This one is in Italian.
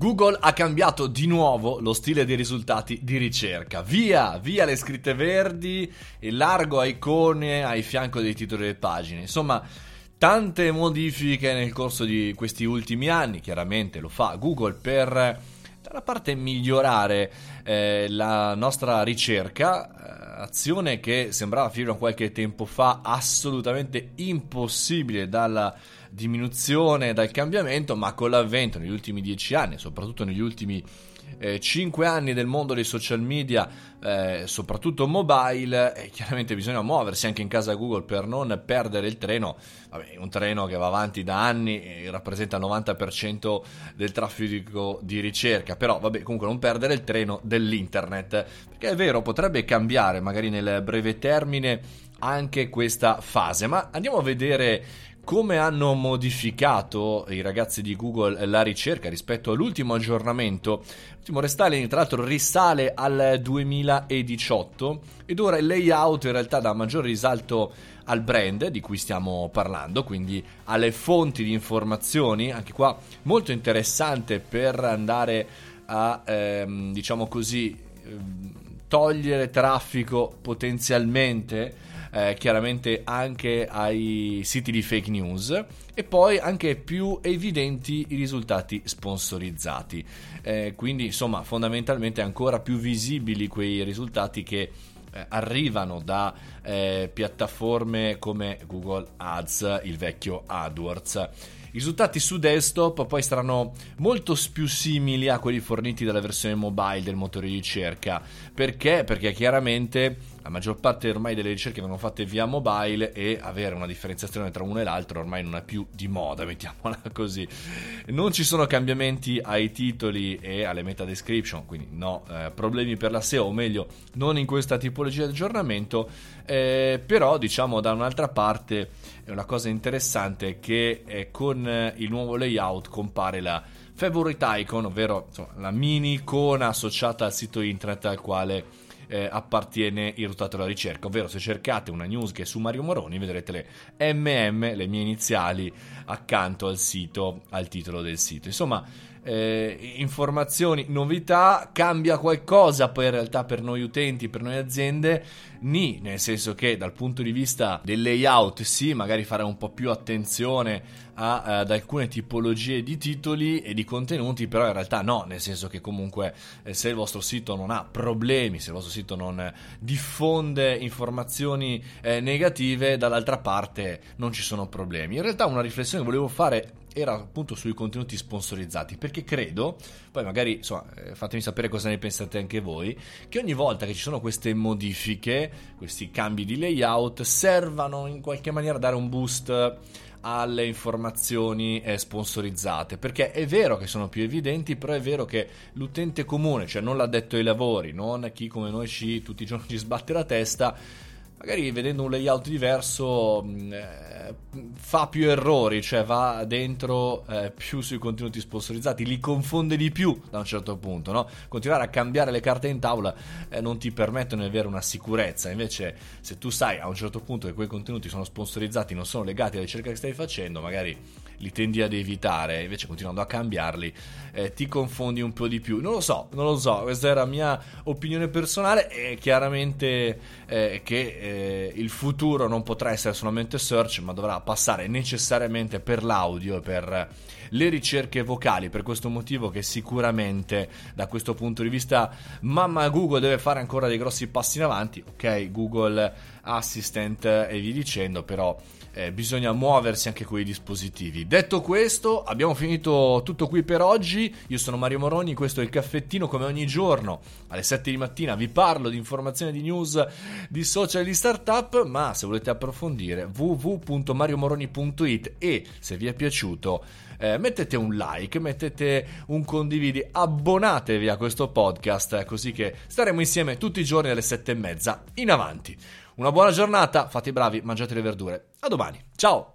Google ha cambiato di nuovo lo stile dei risultati di ricerca. Via le scritte verdi e largo a icone ai fianco dei titoli delle pagine. Insomma, tante modifiche nel corso di questi ultimi anni. Chiaramente lo fa Google per, da una parte, migliorare la nostra ricerca, azione che sembrava fino a qualche tempo fa assolutamente impossibile dalla diminuzione, dal cambiamento, ma con l'avvento negli ultimi 10 anni, soprattutto negli ultimi 5 anni del mondo dei social media, soprattutto mobile, chiaramente bisogna muoversi anche in casa Google per non perdere il treno. Vabbè, un treno che va avanti da anni e rappresenta il 90% del traffico di ricerca, però vabbè, comunque non perdere il treno dell'internet, perché è vero, potrebbe cambiare magari nel breve termine anche questa fase. Ma andiamo a vedere come hanno modificato i ragazzi di Google la ricerca rispetto all'ultimo aggiornamento. L'ultimo restyling, tra l'altro, risale al 2018, ed ora il layout in realtà dà maggior risalto al brand di cui stiamo parlando, quindi alle fonti di informazioni. Anche qua molto interessante per andare a, diciamo così, togliere traffico potenzialmente, chiaramente, anche ai siti di fake news, e poi anche più evidenti i risultati sponsorizzati, quindi insomma fondamentalmente ancora più visibili quei risultati che arrivano da piattaforme come Google Ads, il vecchio AdWords. I risultati su desktop poi saranno molto più simili a quelli forniti dalla versione mobile del motore di ricerca. Perché? Perché chiaramente la maggior parte ormai delle ricerche vengono fatte via mobile, e avere una differenziazione tra uno e l'altro ormai non è più di moda, mettiamola così. Non ci sono cambiamenti ai titoli e alle meta description, quindi no problemi per la SEO, o meglio non in questa tipologia di aggiornamento, però diciamo da un'altra parte è una cosa interessante che con il nuovo layout compare la favorite icon, ovvero insomma, la mini icona associata al sito internet al quale appartiene il risultato della ricerca, ovvero se cercate una news che è su Mario Moroni vedrete le MM, le mie iniziali, accanto al sito, al titolo del sito. Insomma, informazioni, novità. Cambia qualcosa poi in realtà per noi utenti, per noi aziende? Ni, nel senso che dal punto di vista del layout sì, magari fare un po' più attenzione ad alcune tipologie di titoli e di contenuti, però in realtà no, nel senso che comunque se il vostro sito non ha problemi, se il vostro sito non diffonde informazioni negative, dall'altra parte non ci sono problemi. In realtà una riflessione che volevo fare era appunto sui contenuti sponsorizzati, perché credo, poi magari insomma fatemi sapere cosa ne pensate anche voi, che ogni volta che ci sono queste modifiche, questi cambi di layout, servano in qualche maniera a dare un boost alle informazioni sponsorizzate, perché è vero che sono più evidenti, però è vero che l'utente comune, cioè non l'addetto ai lavori, non chi come noi tutti i giorni ci sbatte la testa, magari vedendo un layout diverso fa più errori, cioè va dentro più sui contenuti sponsorizzati, li confonde di più da un certo punto, no? Continuare a cambiare le carte in tavola non ti permettono di avere una sicurezza. Invece se tu sai a un certo punto che quei contenuti sono sponsorizzati, non sono legati alla ricerca che stai facendo, magari li tendi ad evitare, invece continuando a cambiarli ti confondi un po' di più. Non lo so, questa era la mia opinione personale, e chiaramente che il futuro non potrà essere solamente search, ma dovrà passare necessariamente per l'audio e per le ricerche vocali. Per questo motivo che sicuramente da questo punto di vista mamma Google deve fare ancora dei grossi passi in avanti, ok, Google Assistant e vi dicendo, però bisogna muoversi anche con i dispositivi. Detto questo, abbiamo finito tutto qui per oggi. Io sono Mario Moroni, questo è il caffettino, come ogni giorno alle 7 di mattina vi parlo di informazioni, di news, di social, di startup, ma se volete approfondire www.mariomoroni.it, e se vi è piaciuto mettete un like, mettete un condividi, abbonatevi a questo podcast, così che staremo insieme tutti i giorni alle 7:30 in avanti. Una buona giornata, fate i bravi, mangiate le verdure. A domani, ciao!